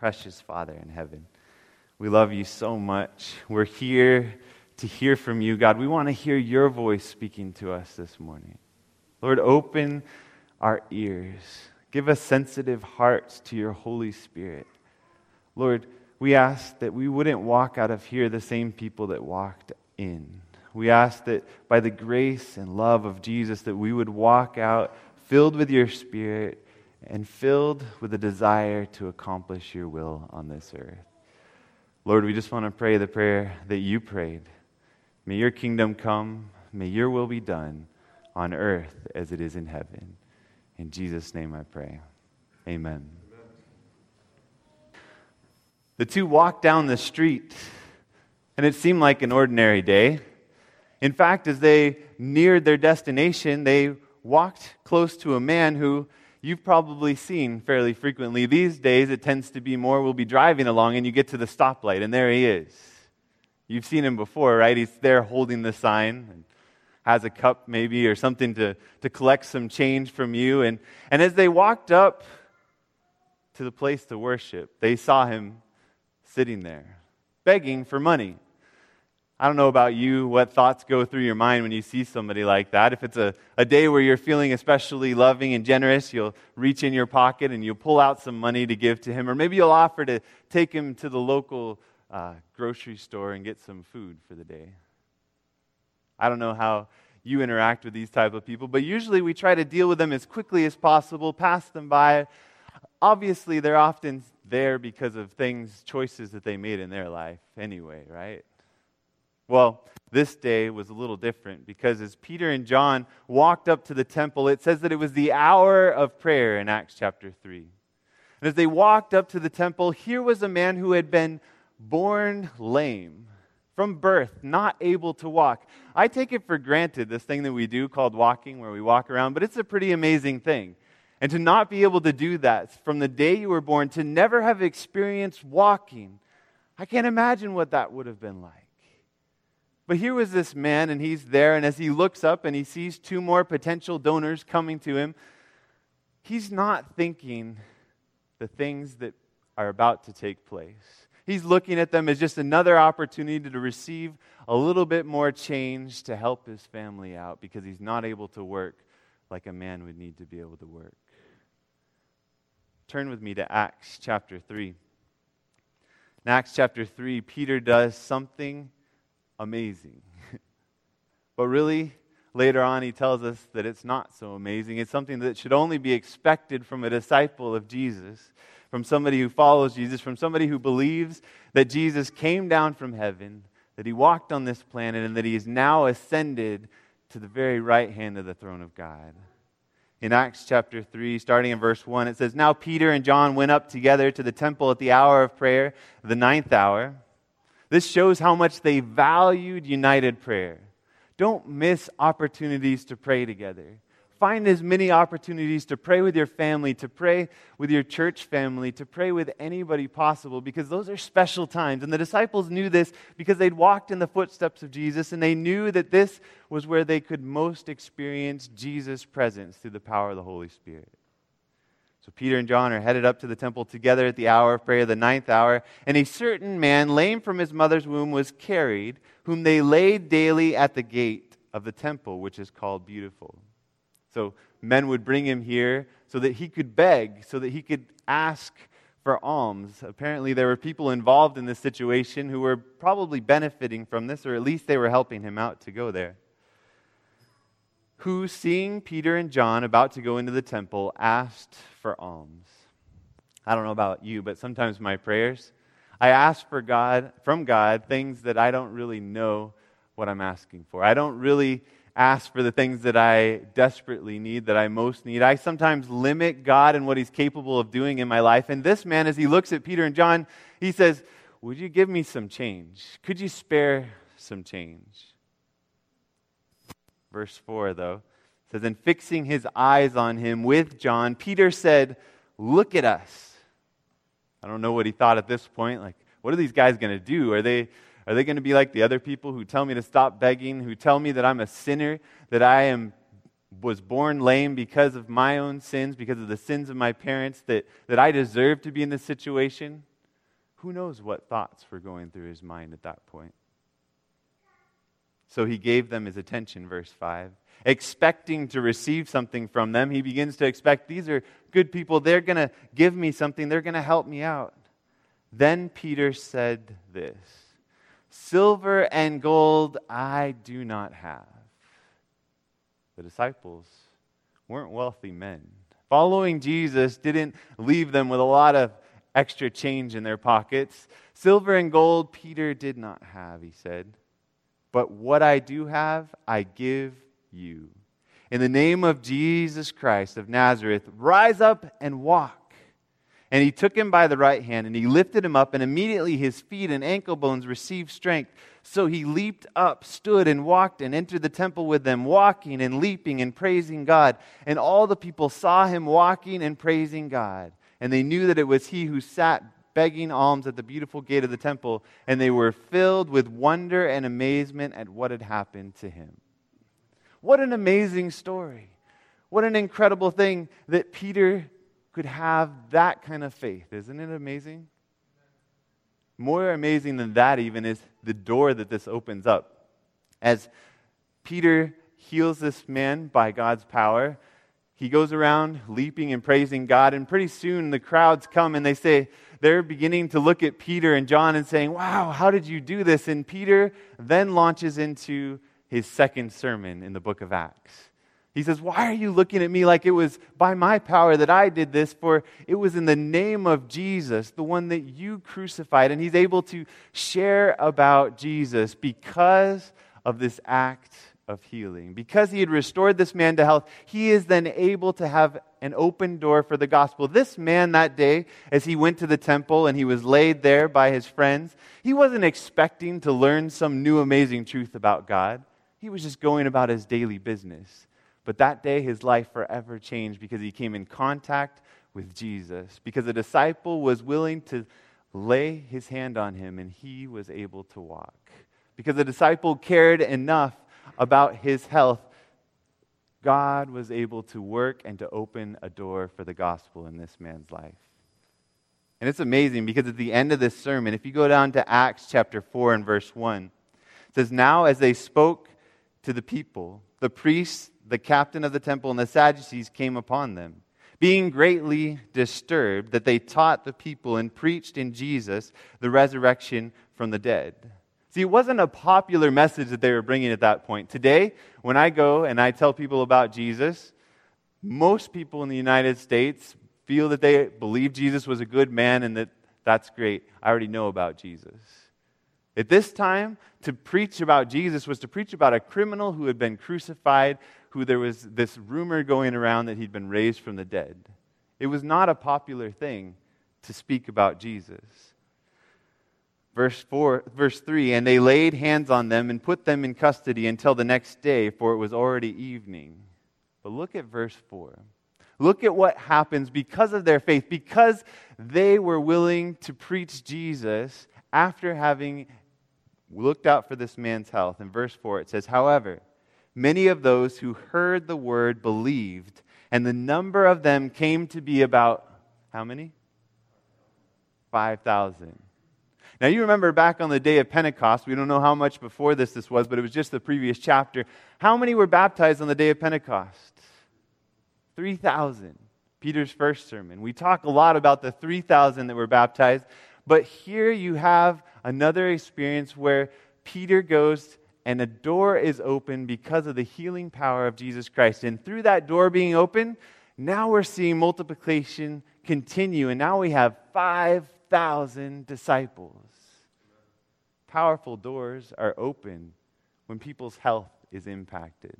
precious Father in heaven. We love you so much. We're here to hear from you, God. We want to hear your voice speaking to us this morning. Lord, open our ears. Give us sensitive hearts to your Holy Spirit. Lord, we ask that we wouldn't walk out of here the same people that walked in. We ask that by the grace and love of Jesus that we would walk out filled with your Spirit and filled with a desire to accomplish your will on this earth. Lord, we just want to pray the prayer that you prayed. May your kingdom come. May your will be done on earth as it is in heaven. In Jesus' name I pray. Amen. The two walked down the street, and it seemed like an ordinary day. In fact, as they neared their destination, they walked close to a man who you've probably seen fairly frequently. These days, it tends to be more we'll be driving along, and you get to the stoplight, and there he is. You've seen him before, right? He's there holding the sign, and has a cup maybe or something to collect some change from you. And as they walked up to the place to worship, they saw him sitting there, begging for money. I don't know about you, what thoughts go through your mind when you see somebody like that. If it's a day where you're feeling especially loving and generous, you'll reach in your pocket and you'll pull out some money to give to him. Or maybe you'll offer to take him to the local grocery store and get some food for the day. I don't know how you interact with these type of people, but usually we try to deal with them as quickly as possible, pass them by. Obviously, they're often there because of things, choices that they made in their life anyway, right? Well, this day was a little different because as Peter and John walked up to the temple, it says that it was the hour of prayer in Acts chapter 3. And as they walked up to the temple, here was a man who had been born lame. From birth, not able to walk. I take it for granted, this thing that we do called walking, where we walk around, but it's a pretty amazing thing. And to not be able to do that from the day you were born, to never have experienced walking, I can't imagine what that would have been like. But here was this man, and he's there, and as he looks up and he sees two more potential donors coming to him, he's not thinking the things that are about to take place. He's looking at them as just another opportunity to receive a little bit more change to help his family out because he's not able to work like a man would need to be able to work. Turn with me to Acts chapter 3. In Acts chapter 3, Peter does something amazing. But really, later on he tells us that it's not so amazing. It's something that should only be expected from a disciple of Jesus, from somebody who follows Jesus, from somebody who believes that Jesus came down from heaven, that he walked on this planet, and that he is now ascended to the very right hand of the throne of God. In Acts chapter 3, starting in verse 1, it says, "Now Peter and John went up together to the temple at the hour of prayer, the ninth hour. This shows how much they valued united prayer. Don't miss opportunities to pray together. Find as many opportunities to pray with your family, to pray with your church family, to pray with anybody possible, because those are special times." And the disciples knew this because they'd walked in the footsteps of Jesus, and they knew that this was where they could most experience Jesus' presence through the power of the Holy Spirit. So Peter and John are headed up to the temple together at the hour of prayer, the ninth hour, and a certain man, lame from his mother's womb, was carried, whom they laid daily at the gate of the temple, which is called Beautiful. So men would bring him here so that he could beg, so that he could ask for alms. Apparently there were people involved in this situation who were probably benefiting from this, or at least they were helping him out to go there. Who, seeing Peter and John about to go into the temple, asked for alms. I don't know about you, but sometimes my prayers, I ask for God, from God, things that I don't really know what I'm asking for. I don't really ask for the things that I desperately need, that I most need. I sometimes limit God and what he's capable of doing in my life. And this man, as he looks at Peter and John, he says, "Would you give me some change? Could you spare some change?" Verse 4, though, says, "And fixing his eyes on him with John, Peter said, 'Look at us.'" I don't know what he thought at this point. Like, what are these guys going to do? Are they going to be like the other people who tell me to stop begging, who tell me that I'm a sinner, that I was born lame because of my own sins, because of the sins of my parents, that I deserve to be in this situation? Who knows what thoughts were going through his mind at that point? So he gave them his attention, verse 5. Expecting to receive something from them, he begins to expect, these are good people. They're going to give me something. They're going to help me out. Then Peter said this, "Silver and gold I do not have." The disciples weren't wealthy men. Following Jesus didn't leave them with a lot of extra change in their pockets. Silver and gold Peter did not have, he said. But what I do have, I give you. In the name of Jesus Christ of Nazareth, rise up and walk. And he took him by the right hand, and he lifted him up, and immediately his feet and ankle bones received strength. So he leaped up, stood, and walked, and entered the temple with them, walking and leaping and praising God. And all the people saw him walking and praising God. And they knew that it was he who sat begging alms at the beautiful gate of the temple, and they were filled with wonder and amazement at what had happened to him. What an amazing story. What an incredible thing that Peter could have that kind of faith. Isn't it amazing? More amazing than that even is the door that this opens up. As Peter heals this man by God's power, he goes around leaping and praising God, and pretty soon the crowds come and they say, they're beginning to look at Peter and John and saying, "Wow, how did you do this?" And Peter then launches into his second sermon in the book of Acts. He says, "Why are you looking at me like it was by my power that I did this? For it was in the name of Jesus, the one that you crucified." And he's able to share about Jesus because of this act of healing. Because he had restored this man to health, he is then able to have an open door for the gospel. This man that day, as he went to the temple and he was laid there by his friends, he wasn't expecting to learn some new amazing truth about God. He was just going about his daily business. But that day, his life forever changed because he came in contact with Jesus. Because a disciple was willing to lay his hand on him and he was able to walk. Because a disciple cared enough about his health, God was able to work and to open a door for the gospel in this man's life. And it's amazing because at the end of this sermon, if you go down to Acts chapter 4 and verse 1, it says, "Now as they spoke to the people, the priests, the captain of the temple, and the Sadducees came upon them, being greatly disturbed that they taught the people and preached in Jesus the resurrection from the dead." See, it wasn't a popular message that they were bringing at that point. Today, when I go and I tell people about Jesus, most people in the United States feel that they believe Jesus was a good man and that's great. I already know about Jesus. At this time, to preach about Jesus was to preach about a criminal who had been crucified, who there was this rumor going around that he'd been raised from the dead. It was not a popular thing to speak about Jesus. Verse 3, "And they laid hands on them and put them in custody until the next day, for it was already evening." But look at verse 4. Look at what happens because of their faith, because they were willing to preach Jesus after having looked out for this man's health. In verse 4 it says, "However, many of those who heard the word believed, and the number of them came to be about," how many? 5,000. Now you remember back on the day of Pentecost, we don't know how much before this was, but it was just the previous chapter. How many were baptized on the day of Pentecost? 3,000. Peter's first sermon. We talk a lot about the 3,000 that were baptized, but here you have another experience where Peter goes and a door is open because of the healing power of Jesus Christ. And through that door being open, now we're seeing multiplication continue. And now we have 5,000 disciples. Powerful doors are open when people's health is impacted.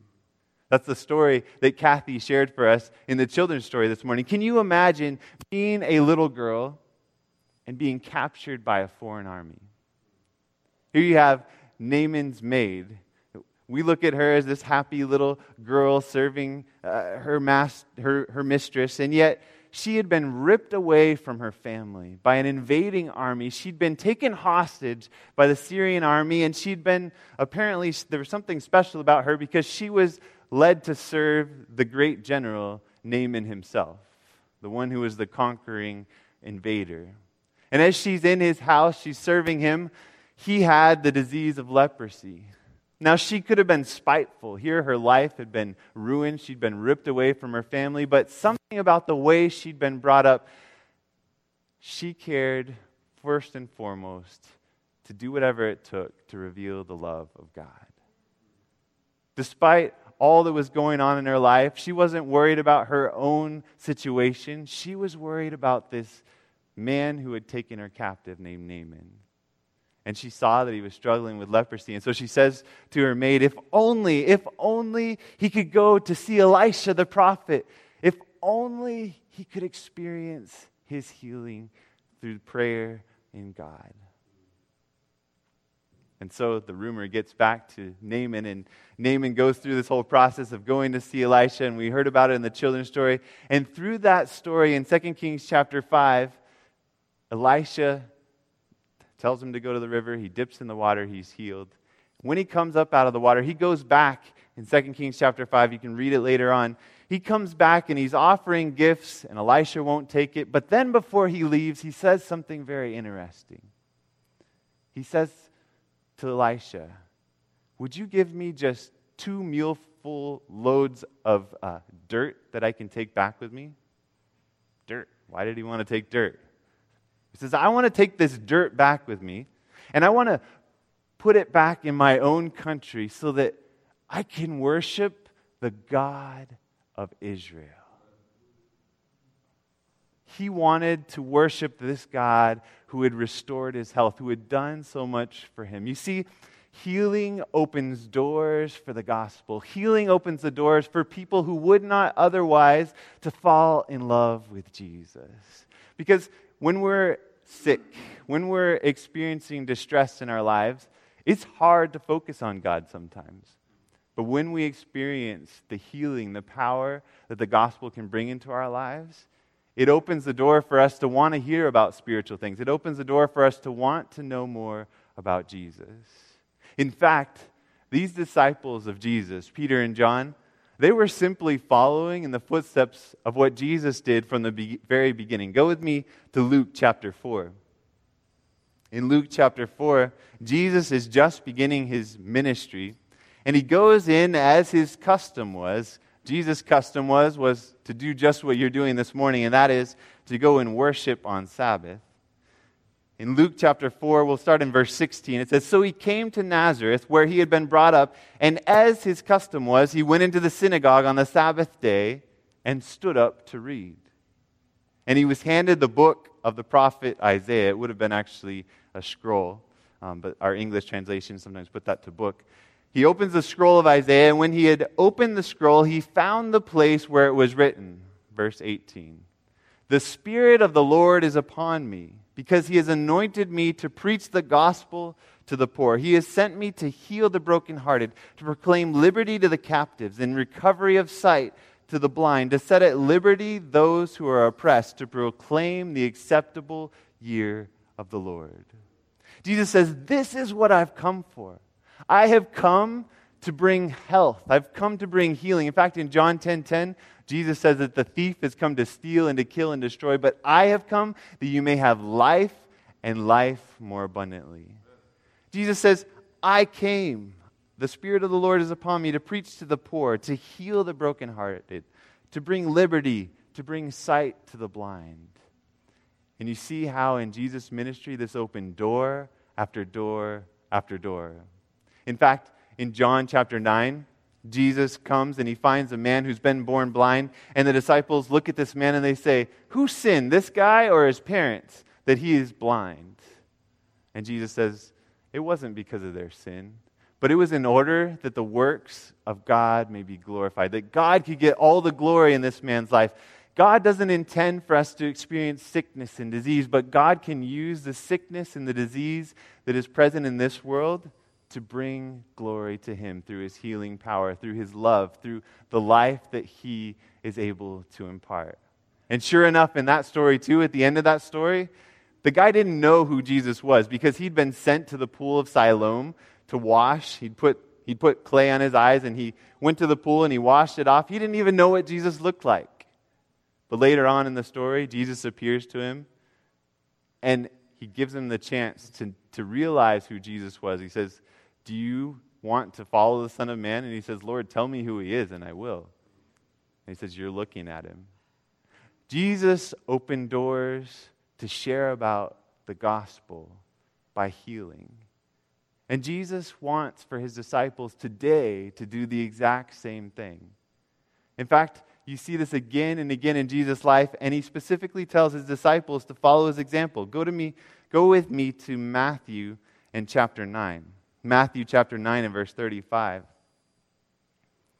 That's the story that Kathy shared for us in the children's story this morning. Can you imagine being a little girl and being captured by a foreign army? Here you have Naaman's maid. We look at her as this happy little girl serving her mistress, and yet she had been ripped away from her family by an invading army. She'd been taken hostage by the Syrian army, and she'd been, apparently, there was something special about her because she was led to serve the great general Naaman himself, the one who was the conquering invader. And as she's in his house, she's serving him, he had the disease of leprosy. Now, she could have been spiteful. Here, her life had been ruined. She'd been ripped away from her family. But something about the way she'd been brought up, she cared first and foremost to do whatever it took to reveal the love of God. Despite all that was going on in her life, she wasn't worried about her own situation. She was worried about this man who had taken her captive named Naaman. And she saw that he was struggling with leprosy. And so she says to her maid, if only he could go to see Elisha the prophet. If only he could experience his healing through prayer in God. And so the rumor gets back to Naaman, and Naaman goes through this whole process of going to see Elisha, and we heard about it in the children's story. And through that story in 2 Kings chapter 5, Elisha tells him to go to the river, he dips in the water, he's healed. When he comes up out of the water, he goes back in 2 Kings chapter 5, you can read it later on. He comes back and he's offering gifts, and Elisha won't take it. But then before he leaves, he says something very interesting. He says to Elisha, would you give me just 2 muleful loads of dirt that I can take back with me? Dirt. Why did he want to take dirt? He says, I want to take this dirt back with me, and I want to put it back in my own country so that I can worship the God of Israel. He wanted to worship this God who had restored his health, who had done so much for him. You see, healing opens doors for the gospel. Healing opens the doors for people who would not otherwise to fall in love with Jesus. Because when we're sick, when we're experiencing distress in our lives, it's hard to focus on God sometimes. But when we experience the healing, the power that the gospel can bring into our lives, it opens the door for us to want to hear about spiritual things. It opens the door for us to want to know more about Jesus. In fact, these disciples of Jesus, Peter and John, they were simply following in the footsteps of what Jesus did from the very beginning. Go with me to Luke chapter 4. In Luke chapter 4, Jesus is just beginning his ministry, and he goes in as his custom was. Jesus' custom was to do just what you're doing this morning, and that is to go and worship on Sabbath. In Luke chapter 4, we'll start in verse 16. It says, so he came to Nazareth, where he had been brought up, and as his custom was, he went into the synagogue on the Sabbath day and stood up to read. And he was handed the book of the prophet Isaiah. It would have been actually a scroll, but our English translation sometimes put that to book. He opens the scroll of Isaiah, and when he had opened the scroll, he found the place where it was written. Verse 18, the Spirit of the Lord is upon me, because he has anointed me to preach the gospel to the poor. He has sent me to heal the brokenhearted, to proclaim liberty to the captives and recovery of sight to the blind, to set at liberty those who are oppressed, to proclaim the acceptable year of the Lord. Jesus says, this is what I've come for. I have come to bring health. I've come to bring healing. In fact, in John 10:10, Jesus says that the thief has come to steal and to kill and destroy, but I have come that you may have life and life more abundantly. Jesus says, I came. The Spirit of the Lord is upon me to preach to the poor, to heal the brokenhearted, to bring liberty, to bring sight to the blind. And you see how in Jesus' ministry this opened door after door after door. In fact, in John chapter 9, Jesus comes and he finds a man who's been born blind, and the disciples look at this man and they say, who sinned, this guy or his parents, that he is blind? And Jesus says, it wasn't because of their sin, but it was in order that the works of God may be glorified, that God could get all the glory in this man's life. God doesn't intend for us to experience sickness and disease, but God can use the sickness and the disease that is present in this world to bring glory to him through his healing power, through his love, through the life that he is able to impart. And sure enough, in that story too, at the end of that story, the guy didn't know who Jesus was because he'd been sent to the pool of Siloam to wash. He'd put clay on his eyes, and he went to the pool and he washed it off. He didn't even know what Jesus looked like. But later on in the story, Jesus appears to him, and he gives them the chance to realize who Jesus was. He says, do you want to follow the Son of Man? And he says, Lord, tell me who he is, and I will. And he says, you're looking at him. Jesus opened doors to share about the gospel by healing. And Jesus wants for his disciples today to do the exact same thing. In fact, you see this again and again in Jesus' life, and he specifically tells his disciples to follow his example. Go with me to Matthew in chapter 9. Matthew chapter 9 and verse 35.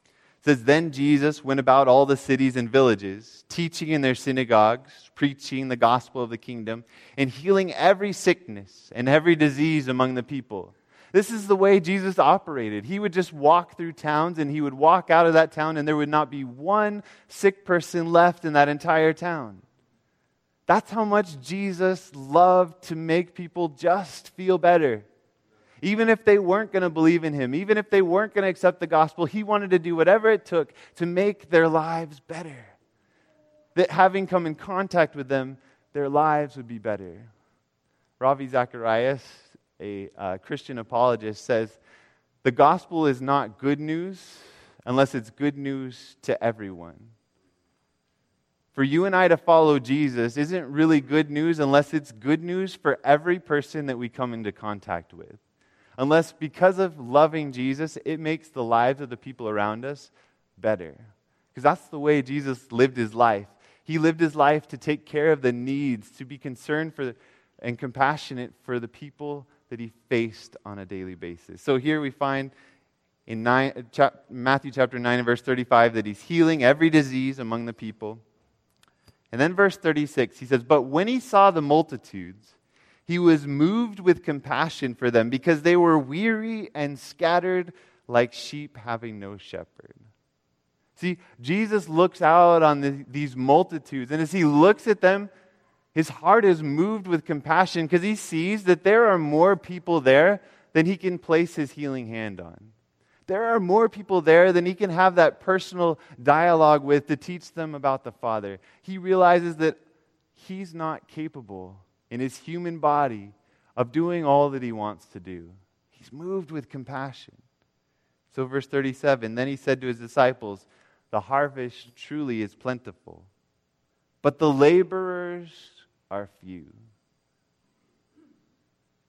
It says, then Jesus went about all the cities and villages, teaching in their synagogues, preaching the gospel of the kingdom, and healing every sickness and every disease among the people. This is the way Jesus operated. He would just walk through towns, and he would walk out of that town, and there would not be one sick person left in that entire town. That's how much Jesus loved to make people just feel better. Even if they weren't going to believe in him, even if they weren't going to accept the gospel, he wanted to do whatever it took to make their lives better. That having come in contact with them, their lives would be better. Ravi Zacharias, a Christian apologist, says, the gospel is not good news unless it's good news to everyone. For you and I to follow Jesus isn't really good news unless it's good news for every person that we come into contact with. Unless because of loving Jesus, it makes the lives of the people around us better. Because that's the way Jesus lived his life. He lived his life to take care of the needs, to be concerned for and compassionate for the people that he faced on a daily basis. So here we find in Matthew chapter 9 and verse 35 that he's healing every disease among the people. And then verse 36, he says, but when he saw the multitudes, he was moved with compassion for them because they were weary and scattered like sheep having no shepherd. See, Jesus looks out on these multitudes, and as he looks at them, his heart is moved with compassion because he sees that there are more people there than he can place his healing hand on. There are more people there than he can have that personal dialogue with to teach them about the Father. He realizes that he's not capable in his human body of doing all that he wants to do. He's moved with compassion. So verse 37, then he said to his disciples, the harvest truly is plentiful, but the laborers are few.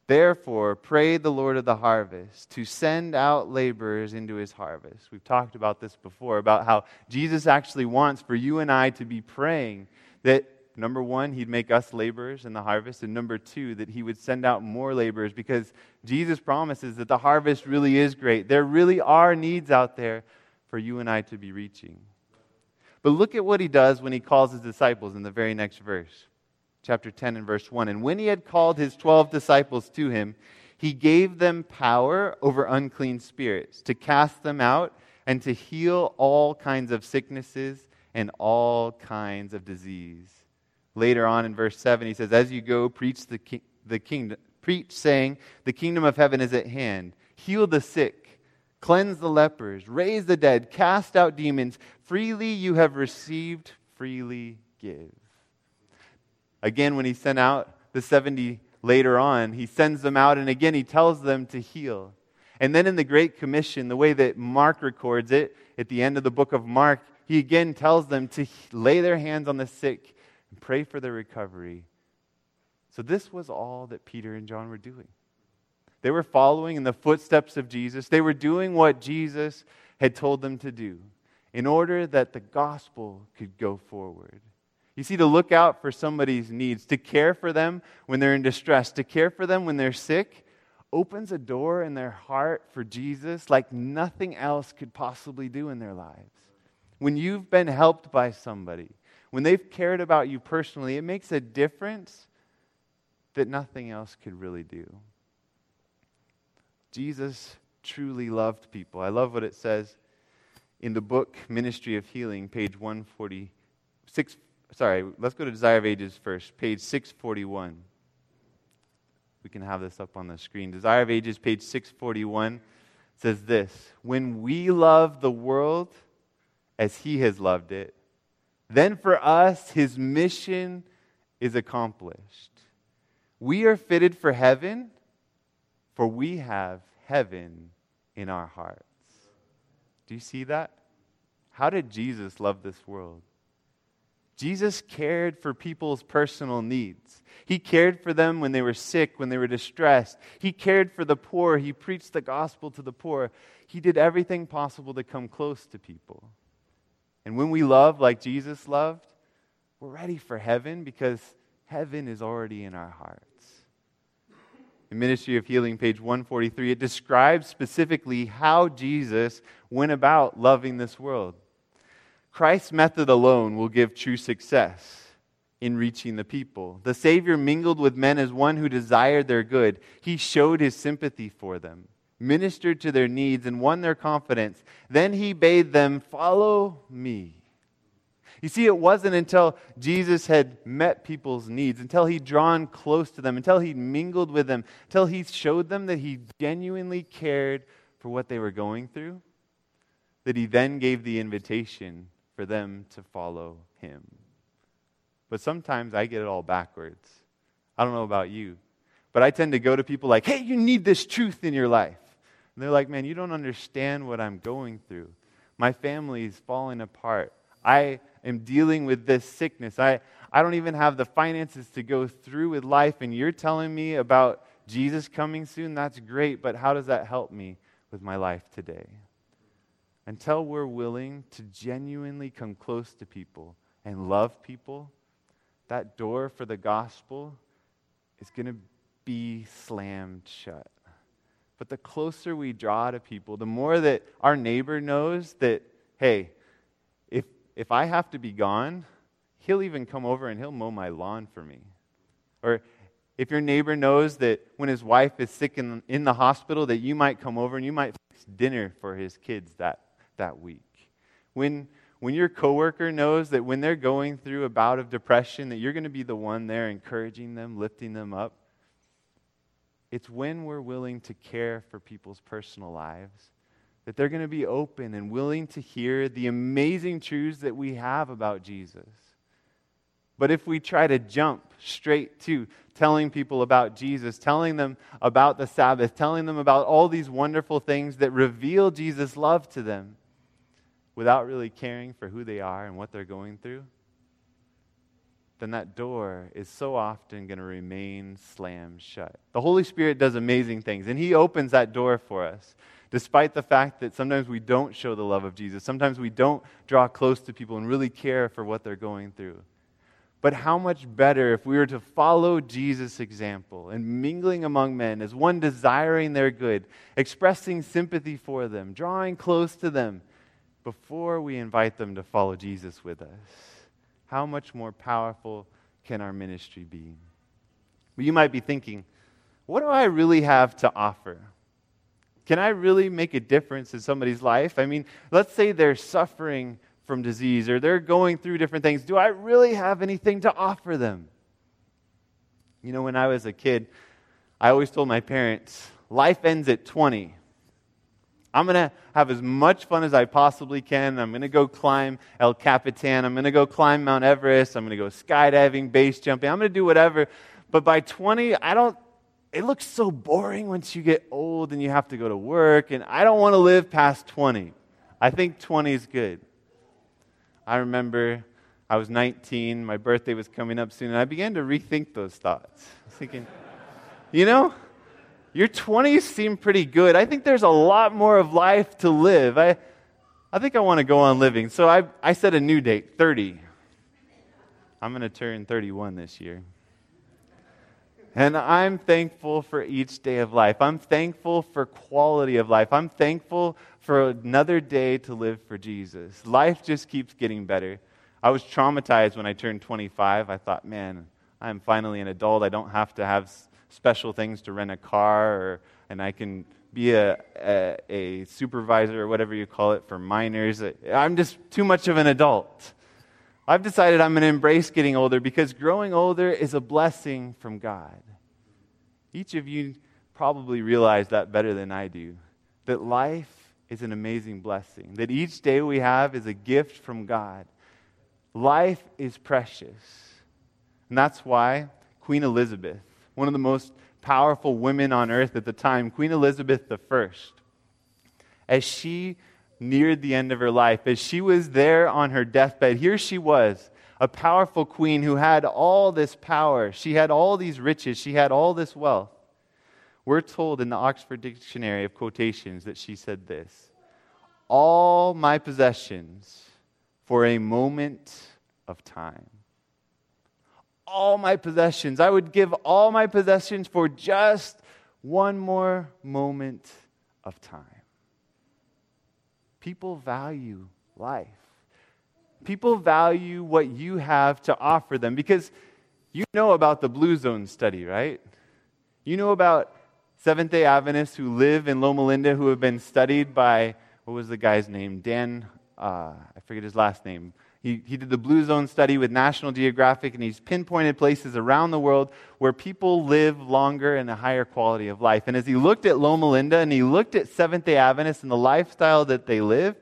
Therefore, pray the Lord of the harvest to send out laborers into his harvest. We've talked about this before, about how Jesus actually wants for you and I to be praying that, number one, he'd make us laborers in the harvest, and number two, that he would send out more laborers, because Jesus promises that the harvest really is great. There really are needs out there for you and I to be reaching. But look at what he does when he calls his disciples in the very next verse. Chapter 10 and verse 1. And when he had called his 12 disciples to him, he gave them power over unclean spirits to cast them out and to heal all kinds of sicknesses and all kinds of disease. Later on in verse 7, he says, as you go, preach the kingdom, preach saying, the kingdom of heaven is at hand. Heal the sick, cleanse the lepers, raise the dead, cast out demons. Freely you have received, freely give. Again, when he sent out the 70 later on, he sends them out, and again, he tells them to heal. And then in the Great Commission, the way that Mark records it, at the end of the book of Mark, he again tells them to lay their hands on the sick and pray for their recovery. So this was all that Peter and John were doing. They were following in the footsteps of Jesus. They were doing what Jesus had told them to do in order that the gospel could go forward. You see, to look out for somebody's needs, to care for them when they're in distress, to care for them when they're sick, opens a door in their heart for Jesus like nothing else could possibly do in their lives. When you've been helped by somebody, when they've cared about you personally, it makes a difference that nothing else could really do. Jesus truly loved people. I love what it says in the book Ministry of Healing, page 146. Sorry, let's go to Desire of Ages first, page 641. We can have this up on the screen. Desire of Ages, page 641, says this: when we love the world as he has loved it, then for us his mission is accomplished. We are fitted for heaven, for we have heaven in our hearts. Do you see that? How did Jesus love this world? Jesus cared for people's personal needs. He cared for them when they were sick, when they were distressed. He cared for the poor. He preached the gospel to the poor. He did everything possible to come close to people. And when we love like Jesus loved, we're ready for heaven because heaven is already in our hearts. In Ministry of Healing, page 143, it describes specifically how Jesus went about loving this world. Christ's method alone will give true success in reaching the people. The Savior mingled with men as one who desired their good. He showed his sympathy for them, ministered to their needs, and won their confidence. Then he bade them, "Follow me." You see, it wasn't until Jesus had met people's needs, until he'd drawn close to them, until he'd mingled with them, until he showed them that he genuinely cared for what they were going through, that he then gave the invitation for them to follow him. But sometimes I get it all backwards. I don't know about you, but I tend to go to people like, "Hey, you need this truth in your life." And they're like, "Man, you don't understand what I'm going through. My family's falling apart. I am dealing with this sickness. I don't even have the finances to go through with life, and you're telling me about Jesus coming soon? That's great, but how does that help me with my life today?" Until we're willing to genuinely come close to people and love people, that door for the gospel is going to be slammed shut. But the closer we draw to people, the more that our neighbor knows that, hey, if I have to be gone, he'll even come over and he'll mow my lawn for me. Or if your neighbor knows that when his wife is sick in the hospital, that you might come over and you might fix dinner for his kids that week. When your coworker knows that when they're going through a bout of depression, that you're going to be the one there encouraging them, lifting them up. It's when we're willing to care for people's personal lives that they're going to be open and willing to hear the amazing truths that we have about Jesus. But if we try to jump straight to telling people about Jesus, telling them about the Sabbath, telling them about all these wonderful things that reveal Jesus' love to them, without really caring for who they are and what they're going through, then that door is so often going to remain slammed shut. The Holy Spirit does amazing things, and he opens that door for us. Despite the fact that sometimes we don't show the love of Jesus, sometimes we don't draw close to people and really care for what they're going through. But how much better if we were to follow Jesus' example and mingling among men as one desiring their good, expressing sympathy for them, drawing close to them before we invite them to follow Jesus with us. How much more powerful can our ministry be? Well, you might be thinking, what do I really have to offer? Can I really make a difference in somebody's life? I mean, let's say they're suffering from disease, or they're going through different things. Do I really have anything to offer them? You know, when I was a kid, I always told my parents, life ends at 20. I'm going to have as much fun as I possibly can. I'm going to go climb El Capitan. I'm going to go climb Mount Everest. I'm going to go skydiving, base jumping. I'm going to do whatever. But by 20, it looks so boring once you get old and you have to go to work. And I don't want to live past 20. I think 20 is good. I remember I was 19, my birthday was coming up soon, and I began to rethink those thoughts. I was thinking, you know, your 20s seem pretty good. I think there's a lot more of life to live. I think I want to go on living. So I set a new date, 30. I'm going to turn 31 this year. And I'm thankful for each day of life. I'm thankful for quality of life. I'm thankful for another day to live for Jesus. Life just keeps getting better. I was traumatized when I turned 25. I thought, man, I'm finally an adult. I don't have to have special things to rent a car, and I can be a supervisor or whatever you call it for minors. I'm just too much of an adult. I've decided I'm going to embrace getting older because growing older is a blessing from God. Each of you probably realize that better than I do, that life is an amazing blessing, that each day we have is a gift from God. Life is precious. And that's why Queen Elizabeth one of the most powerful women on earth at the time, Queen Elizabeth I. As she neared the end of her life, as she was there on her deathbed, here she was, a powerful queen who had all this power. She had all these riches. She had all this wealth. We're told in the Oxford Dictionary of Quotations that she said this: "All my possessions for a moment of time." All my possessions. I would give all my possessions for just one more moment of time. People value life. People value what you have to offer them, because you know about the Blue Zone study, right? You know about Seventh-day Adventists who live in Loma Linda who have been studied by, what was the guy's name? Dan, I forget his last name. He did the Blue Zone study with National Geographic, and he's pinpointed places around the world where people live longer and a higher quality of life. And as he looked at Loma Linda and he looked at Seventh-day Adventists and the lifestyle that they live,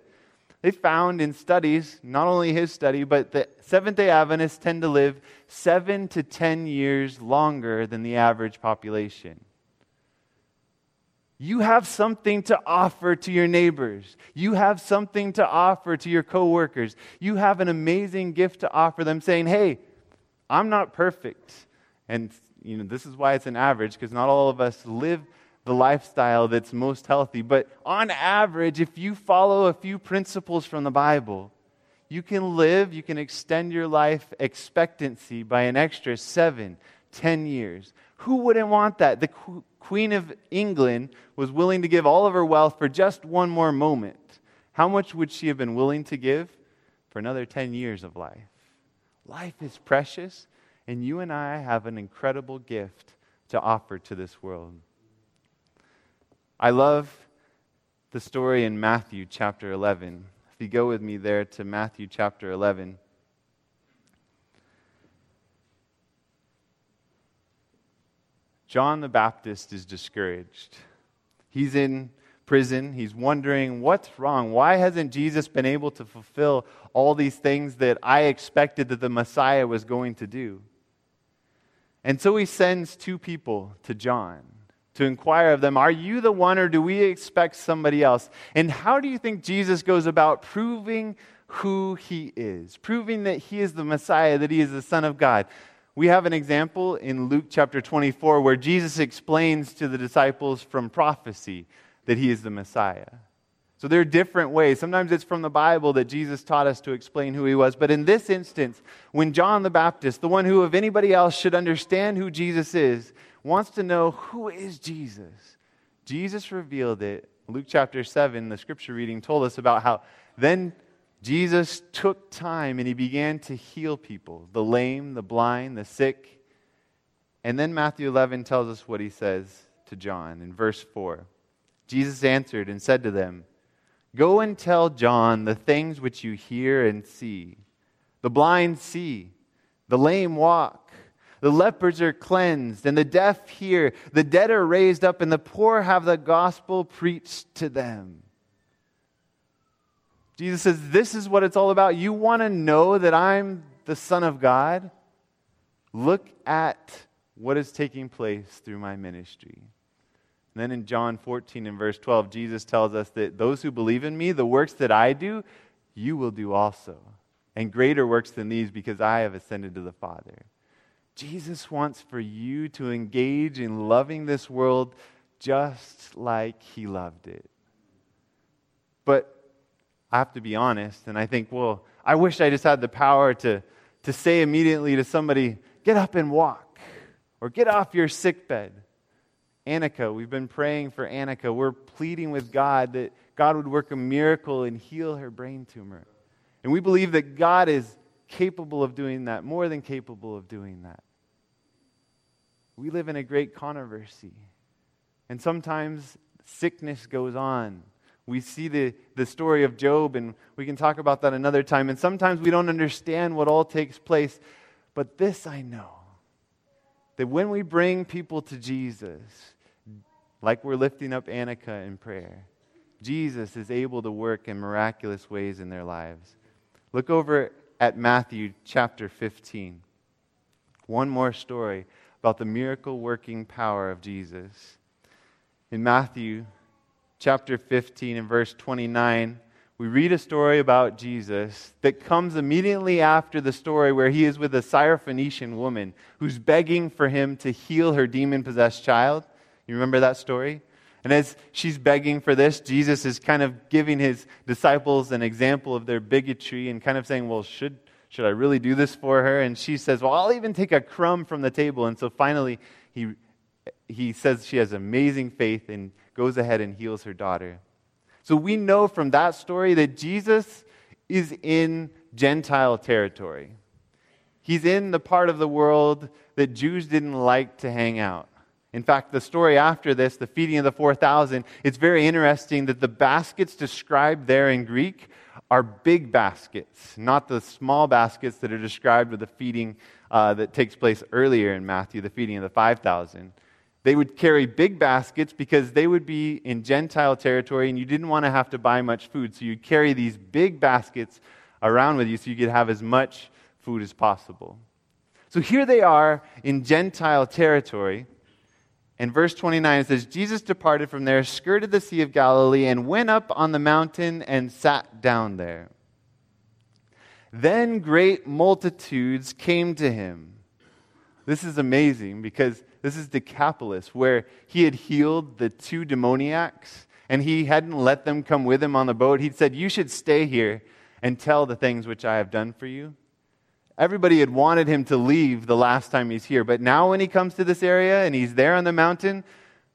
they found in studies, not only his study, but that Seventh-day Adventists tend to live 7 to 10 years longer than the average population. You have something to offer to your neighbors. You have something to offer to your coworkers. You have an amazing gift to offer them, saying, "Hey, I'm not perfect." And you know, this is why it's an average, because not all of us live the lifestyle that's most healthy. But on average, if you follow a few principles from the Bible, you can live, you can extend your life expectancy by an extra 7, 10 years. Who wouldn't want that? The Queen of England was willing to give all of her wealth for just one more moment. How much would she have been willing to give for another 10 years of life? Life is precious, and you and I have an incredible gift to offer to this world. I love the story in Matthew chapter 11. If you go with me there to Matthew chapter 11. John the Baptist is discouraged. He's in prison. He's wondering, what's wrong? Why hasn't Jesus been able to fulfill all these things that I expected that the Messiah was going to do? And so he sends two people to John to inquire of them, "Are you the one, or do we expect somebody else?" And how do you think Jesus goes about proving who he is, proving that he is the Messiah, that he is the Son of God? We have an example in Luke chapter 24 where Jesus explains to the disciples from prophecy that he is the Messiah. So there are different ways. Sometimes it's from the Bible that Jesus taught us to explain who he was. But in this instance, when John the Baptist, the one who of anybody else should understand who Jesus is, wants to know, who is Jesus? Jesus revealed it. Luke chapter 7, the scripture reading told us about how then Jesus took time and he began to heal people, the lame, the blind, the sick. And then Matthew 11 tells us what he says to John in verse 4. Jesus answered and said to them, "Go and tell John the things which you hear and see. The blind see, the lame walk, the lepers are cleansed, and the deaf hear, the dead are raised up, and the poor have the gospel preached to them." Jesus says, this is what it's all about. You want to know that I'm the Son of God? Look at what is taking place through my ministry. And then in John 14 and verse 12, Jesus tells us that those who believe in me, the works that I do, you will do also. And greater works than these, because I have ascended to the Father. Jesus wants for you to engage in loving this world just like he loved it. But I have to be honest, and I think, well, I wish I just had the power to say immediately to somebody, "Get up and walk," or "Get off your sickbed." Annika, we've been praying for Annika. We're pleading with God that God would work a miracle and heal her brain tumor. And we believe that God is capable of doing that, more than capable of doing that. We live in a great controversy, and sometimes sickness goes on. We see the story of Job, and we can talk about that another time. And sometimes we don't understand what all takes place. But this I know, that when we bring people to Jesus, like we're lifting up Annika in prayer, Jesus is able to work in miraculous ways in their lives. Look over at Matthew chapter 15. One more story about the miracle-working power of Jesus. In Matthew chapter 15 and verse 29, we read a story about Jesus that comes immediately after the story where he is with a Syrophoenician woman who's begging for him to heal her demon-possessed child. You remember that story? And as she's begging for this, Jesus is kind of giving his disciples an example of their bigotry and kind of saying, well, should I really do this for her? And she says, well, I'll even take a crumb from the table. And so finally, he says she has amazing faith and goes ahead and heals her daughter. So we know from that story that Jesus is in Gentile territory. He's in the part of the world that Jews didn't like to hang out. In fact, the story after this, the feeding of the 4,000, it's very interesting that the baskets described there in Greek are big baskets, not the small baskets that are described with the feeding that takes place earlier in Matthew, the feeding of the 5,000. They would carry big baskets because they would be in Gentile territory and you didn't want to have to buy much food. So you'd carry these big baskets around with you so you could have as much food as possible. So here they are in Gentile territory. And verse 29 says, Jesus departed from there, skirted the Sea of Galilee, and went up on the mountain and sat down there. Then great multitudes came to him. This is amazing because this is Decapolis, where he had healed the two demoniacs, and he hadn't let them come with him on the boat. He'd said, you should stay here and tell the things which I have done for you. Everybody had wanted him to leave the last time he's here, but now when he comes to this area and he's there on the mountain,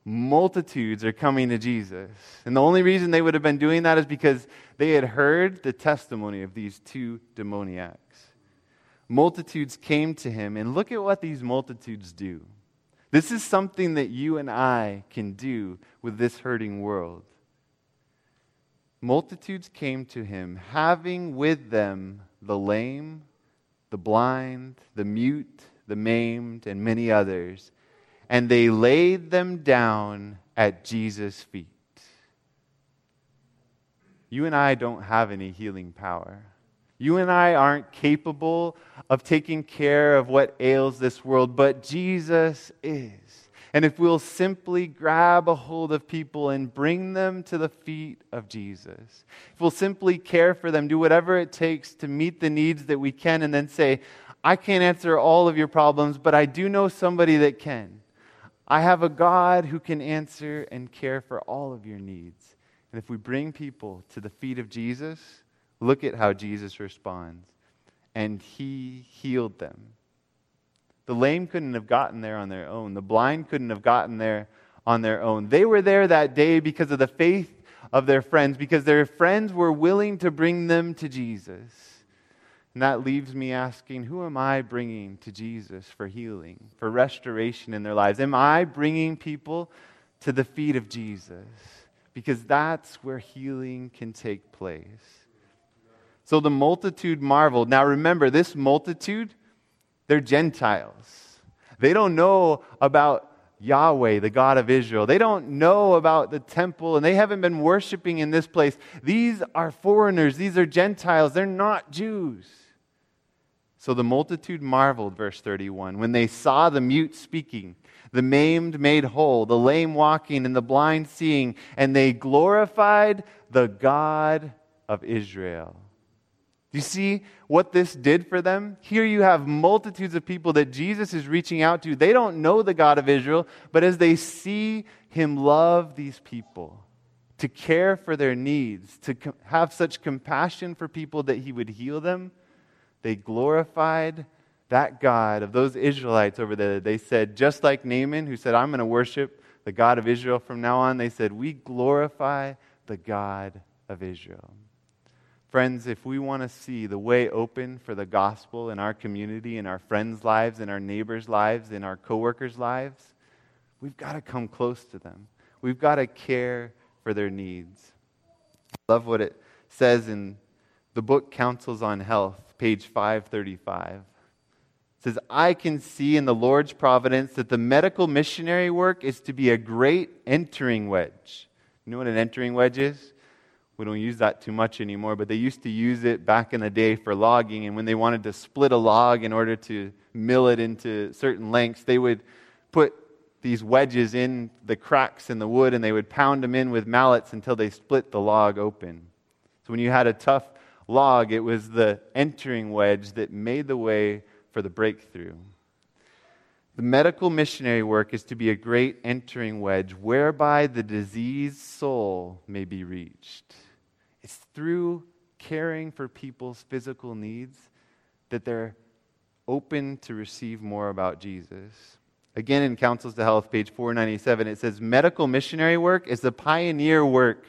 multitudes are coming to Jesus. And the only reason they would have been doing that is because they had heard the testimony of these two demoniacs. Multitudes came to him, and look at what these multitudes do. This is something that you and I can do with this hurting world. Multitudes came to him, having with them the lame, the blind, the mute, the maimed, and many others, and they laid them down at Jesus' feet. You and I don't have any healing power. You and I aren't capable of taking care of what ails this world, but Jesus is. And if we'll simply grab a hold of people and bring them to the feet of Jesus, if we'll simply care for them, do whatever it takes to meet the needs that we can, and then say, I can't answer all of your problems, but I do know somebody that can. I have a God who can answer and care for all of your needs. And if we bring people to the feet of Jesus, look at how Jesus responds. And he healed them. The lame couldn't have gotten there on their own. The blind couldn't have gotten there on their own. They were there that day because of the faith of their friends, because their friends were willing to bring them to Jesus. And that leaves me asking, who am I bringing to Jesus for healing, for restoration in their lives? Am I bringing people to the feet of Jesus? Because that's where healing can take place. So the multitude marveled. Now remember, this multitude, they're Gentiles. They don't know about Yahweh, the God of Israel. They don't know about the temple, and they haven't been worshiping in this place. These are foreigners. These are Gentiles. They're not Jews. So the multitude marveled, verse 31, when they saw the mute speaking, the maimed made whole, the lame walking, and the blind seeing, and they glorified the God of Israel. You see what this did for them? Here you have multitudes of people that Jesus is reaching out to. They don't know the God of Israel, but as they see him love these people, to care for their needs, to have such compassion for people that he would heal them, they glorified that God of those Israelites over there. They said, just like Naaman, who said, I'm going to worship the God of Israel from now on, they said, we glorify the God of Israel. Friends, if we want to see the way open for the gospel in our community, in our friends' lives, in our neighbors' lives, in our coworkers' lives, we've got to come close to them. We've got to care for their needs. I love what it says in the book Counsels on Health, page 535. It says, I can see in the Lord's providence that the medical missionary work is to be a great entering wedge. You know what an entering wedge is? We don't use that too much anymore, but they used to use it back in the day for logging, and when they wanted to split a log in order to mill it into certain lengths, they would put these wedges in the cracks in the wood, and they would pound them in with mallets until they split the log open. So when you had a tough log, it was the entering wedge that made the way for the breakthrough. The medical missionary work is to be a great entering wedge whereby the diseased soul may be reached. It's through caring for people's physical needs that they're open to receive more about Jesus. Again, in Counsels to Health, page 497, it says, medical missionary work is the pioneer work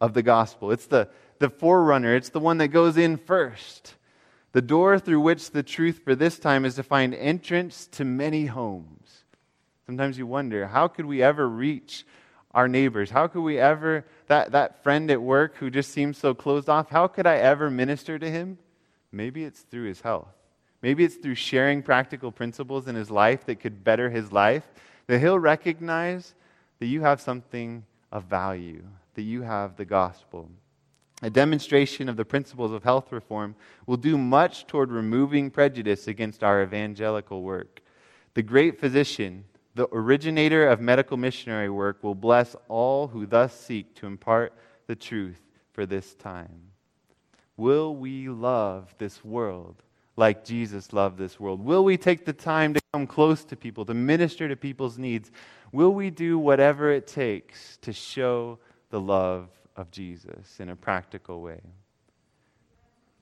of the gospel. It's the forerunner. It's the one that goes in first. The door through which the truth for this time is to find entrance to many homes. Sometimes you wonder, how could we ever reach our neighbors? How could we ever, that friend at work who just seems so closed off, how could I ever minister to him? Maybe it's through his health. Maybe it's through sharing practical principles in his life that could better his life, that he'll recognize that you have something of value, that you have the gospel. A demonstration of the principles of health reform will do much toward removing prejudice against our evangelical work. The great physician, the originator of medical missionary work, will bless all who thus seek to impart the truth for this time. Will we love this world like Jesus loved this world? Will we take the time to come close to people, to minister to people's needs? Will we do whatever it takes to show the love of Jesus in a practical way?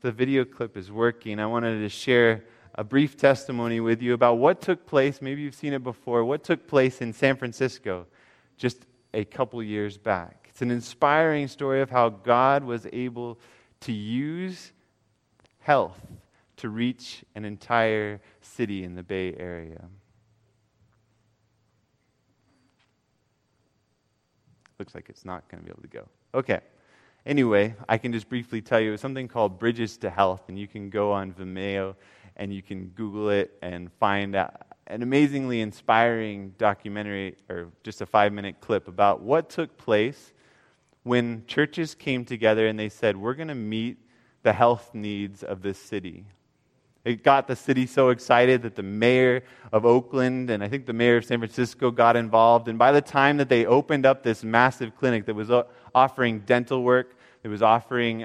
The video clip is working. I wanted to share a brief testimony with you about what took place. Maybe you've seen it before. What took place in San Francisco just a couple years back. It's an inspiring story of how God was able to use health to reach an entire city in the Bay Area. Looks like it's not going to be able to go. Okay. Anyway, I can just briefly tell you, it's something called Bridges to Health, and you can go on Vimeo and you can Google it and find an amazingly inspiring documentary, or just a 5-minute clip about what took place when churches came together and they said, we're going to meet the health needs of this city. It got the city so excited that the mayor of Oakland and I think the mayor of San Francisco got involved. And by the time that they opened up this massive clinic that was offering dental work, it was offering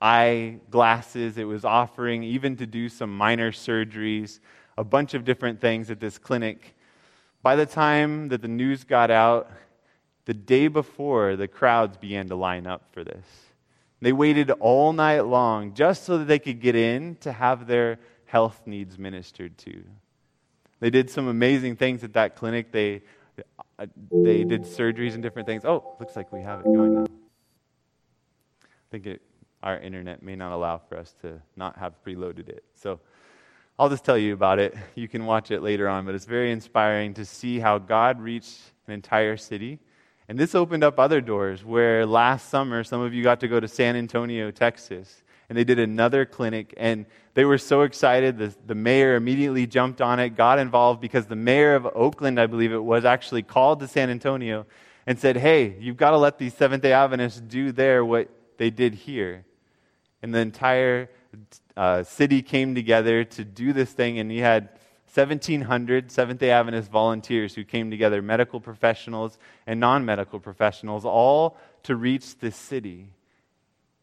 eye glasses, it was offering even to do some minor surgeries, a bunch of different things at this clinic. By the time that the news got out, the day before, the crowds began to line up for this. They waited all night long just so that they could get in to have their health needs ministered to. They did some amazing things at that clinic. They did surgeries and different things. Oh, looks like we have it going now. I think our internet may not allow for us to not have preloaded it. So I'll just tell you about it. You can watch it later on, but it's very inspiring to see how God reached an entire city. And this opened up other doors where last summer, some of you got to go to San Antonio, Texas, and they did another clinic, and they were so excited. The mayor immediately jumped on it, got involved, because the mayor of Oakland, I believe it was, actually called to San Antonio and said, hey, you've got to let these Seventh-day Adventists do there what they did here. And the entire city came together to do this thing, and he had 1,700 Seventh-day Adventist volunteers who came together, medical professionals and non-medical professionals, all to reach this city.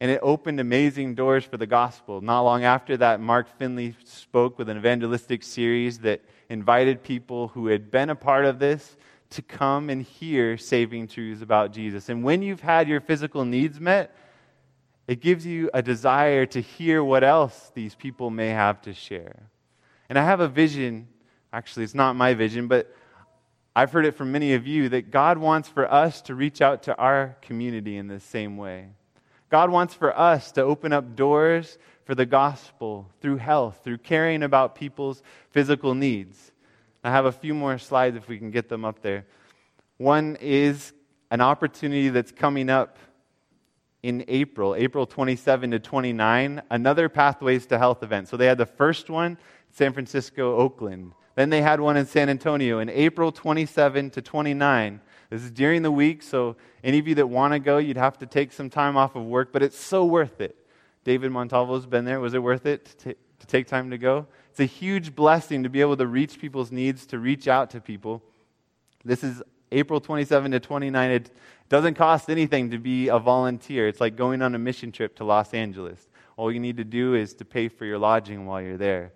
And it opened amazing doors for the gospel. Not long after that, Mark Finley spoke with an evangelistic series that invited people who had been a part of this to come and hear saving truths about Jesus. And when you've had your physical needs met, it gives you a desire to hear what else these people may have to share. And I have a vision, actually it's not my vision, but I've heard it from many of you, that God wants for us to reach out to our community in the same way. God wants for us to open up doors for the gospel through health, through caring about people's physical needs. I have a few more slides if we can get them up there. One is an opportunity that's coming up in April 27 to 29, another Pathways to Health event. So they had the first one, San Francisco, Oakland. Then they had one in San Antonio in April 27 to 29. This is during the week, so any of you that want to go, you'd have to take some time off of work, but it's so worth it. David Montalvo's been there. Was it worth it to take time to go? It's a huge blessing to be able to reach people's needs, to reach out to people. This is April 27 to 29. It doesn't cost anything to be a volunteer. It's like going on a mission trip to Los Angeles. All you need to do is to pay for your lodging while you're there.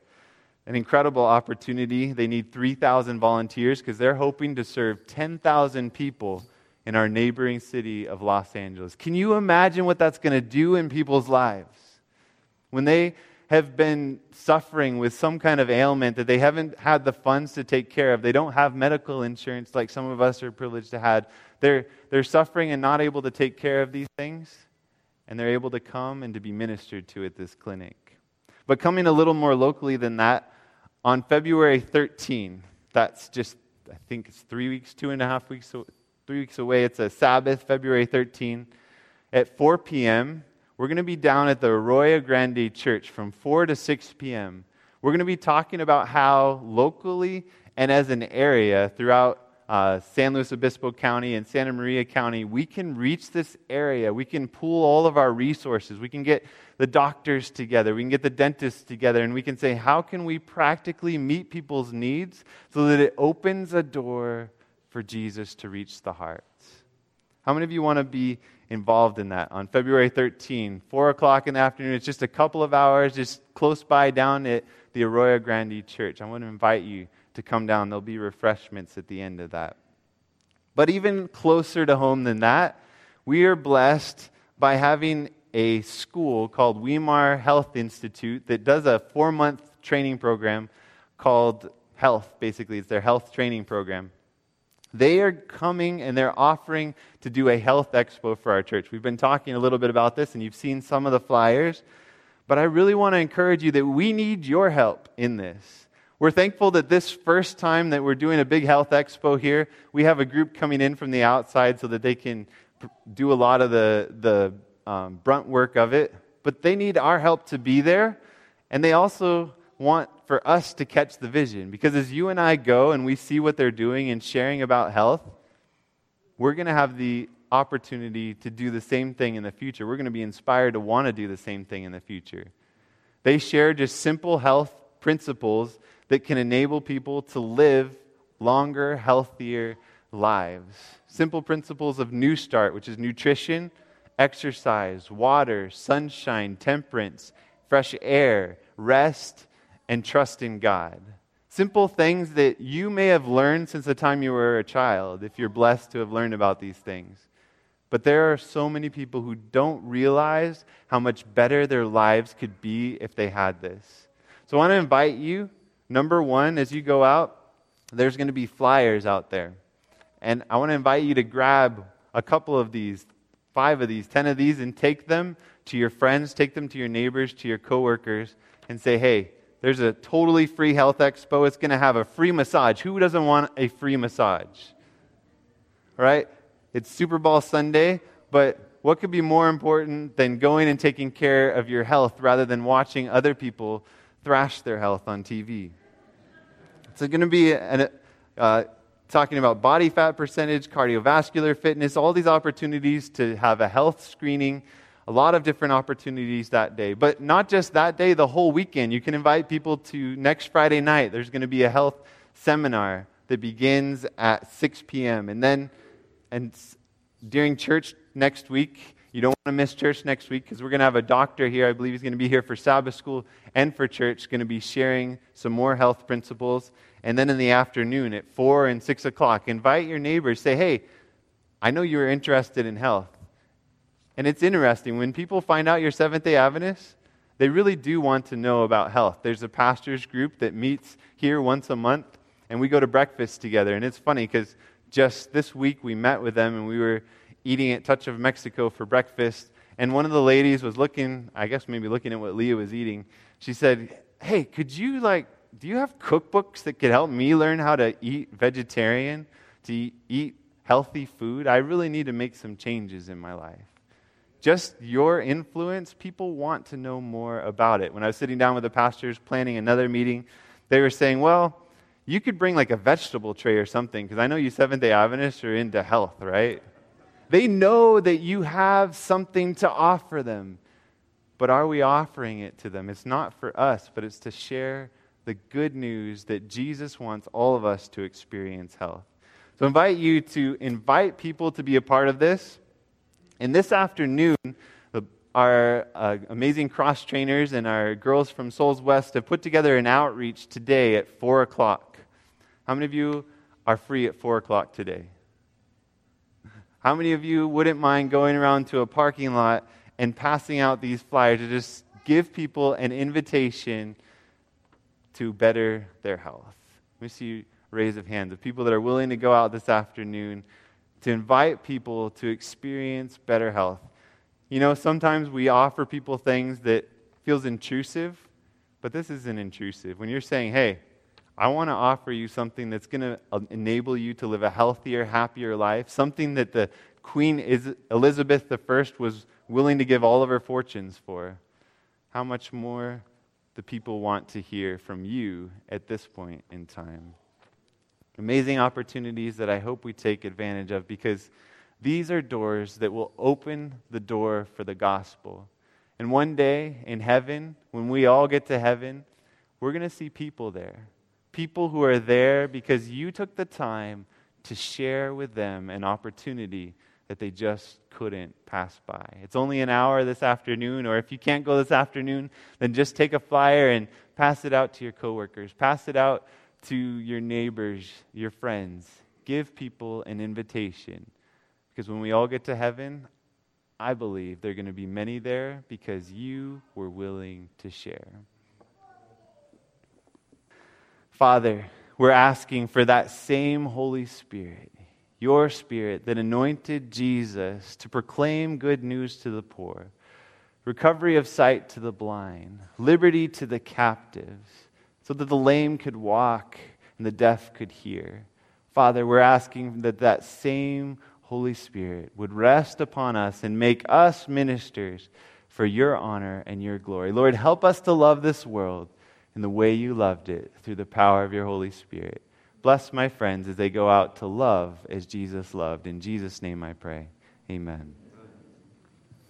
An incredible opportunity. They need 3,000 volunteers because they're hoping to serve 10,000 people in our neighboring city of Los Angeles. Can you imagine what that's going to do in people's lives? When they have been suffering with some kind of ailment that they haven't had the funds to take care of, they don't have medical insurance like some of us are privileged to have, they're suffering and not able to take care of these things, and they're able to come and to be ministered to at this clinic. But coming a little more locally than that, on February 13, that's just, I think it's 3 weeks away, it's a Sabbath, February 13, at 4 p.m., we're going to be down at the Arroyo Grande Church from 4 to 6 p.m. We're going to be talking about how locally and as an area throughout San Luis Obispo County and Santa Maria County, we can reach this area. We can pool all of our resources. We can get the doctors together. We can get the dentists together. And we can say, how can we practically meet people's needs so that it opens a door for Jesus to reach the hearts? How many of you want to be involved in that on February 13, 4 o'clock in the afternoon? It's just a couple of hours, just close by down at the Arroyo Grande Church. I want to invite you to come down. There'll be refreshments at the end of that. But even closer to home than that, we are blessed by having a school called Weimar Health Institute that does a 4-month training program called Health, basically. It's their health training program. They are coming and they're offering to do a health expo for our church. We've been talking a little bit about this, and you've seen some of the flyers. But I really want to encourage you that we need your help in this. We're thankful that this first time that we're doing a big health expo here, we have a group coming in from the outside so that they can do a lot of the brunt work of it. But they need our help to be there, and they also want for us to catch the vision. Because as you and I go and we see what they're doing and sharing about health, we're going to have the opportunity to do the same thing in the future. We're going to be inspired to want to do the same thing in the future. They share just simple health principles that can enable people to live longer, healthier lives. Simple principles of New Start, which is nutrition, exercise, water, sunshine, temperance, fresh air, rest, and trust in God. Simple things that you may have learned since the time you were a child, if you're blessed to have learned about these things. But there are so many people who don't realize how much better their lives could be if they had this. So I want to invite you, number one, as you go out, there's going to be flyers out there. And I want to invite you to grab a couple of these, 5 of these, 10 of these, and take them to your friends, take them to your neighbors, to your coworkers, and say, hey, there's a totally free health expo. It's going to have a free massage. Who doesn't want a free massage? All right? It's Super Bowl Sunday, but what could be more important than going and taking care of your health rather than watching other people thrash their health on TV? It's going to be talking about body fat percentage, cardiovascular fitness, all these opportunities to have a health screening. A lot of different opportunities that day. But not just that day, the whole weekend. You can invite people to next Friday night. There's going to be a health seminar that begins at 6 p.m. And then during church next week, you don't want to miss church next week because we're going to have a doctor here. I believe he's going to be here for Sabbath school and for church, going to be sharing some more health principles. And then in the afternoon at 4 and 6 o'clock, invite your neighbors. Say, hey, I know you were interested in health. And it's interesting, when people find out you're Seventh-day Adventist, they really do want to know about health. There's a pastor's group that meets here once a month, and we go to breakfast together. And it's funny, because just this week we met with them, and we were eating at Touch of Mexico for breakfast. And one of the ladies was looking at what Leah was eating. She said, hey, do you have cookbooks that could help me learn how to eat vegetarian, to eat healthy food? I really need to make some changes in my life. Just your influence, people want to know more about it. When I was sitting down with the pastors planning another meeting, they were saying, well, you could bring like a vegetable tray or something, because I know you Seventh-day Adventists are into health, right? They know that you have something to offer them, but are we offering it to them? It's not for us, but it's to share the good news that Jesus wants all of us to experience health. So I invite you to invite people to be a part of this. And this afternoon, our amazing cross trainers and our girls from Souls West have put together an outreach today at 4 o'clock. How many of you are free at 4 o'clock today? How many of you wouldn't mind going around to a parking lot and passing out these flyers to just give people an invitation to better their health? We see a raise of hands of people that are willing to go out this afternoon to invite people to experience better health. You know, sometimes we offer people things that feels intrusive, but this isn't intrusive. When you're saying, hey, I want to offer you something that's going to enable you to live a healthier, happier life, something that the Queen Elizabeth I was willing to give all of her fortunes for, how much more the people want to hear from you at this point in time. Amazing opportunities that I hope we take advantage of, because these are doors that will open the door for the gospel. And one day in heaven, when we all get to heaven, we're going to see people there. People who are there because you took the time to share with them an opportunity that they just couldn't pass by. It's only an hour this afternoon, or if you can't go this afternoon, then just take a flyer and pass it out to your coworkers. Pass it out to your neighbors, your friends. Give people an invitation. Because when we all get to heaven, I believe there are going to be many there because you were willing to share. Father, we're asking for that same Holy Spirit, your Spirit that anointed Jesus to proclaim good news to the poor, recovery of sight to the blind, liberty to the captives, so that the lame could walk and the deaf could hear. Father, we're asking that that same Holy Spirit would rest upon us and make us ministers for your honor and your glory. Lord, help us to love this world in the way you loved it, through the power of your Holy Spirit. Bless my friends as they go out to love as Jesus loved. In Jesus' name I pray. Amen.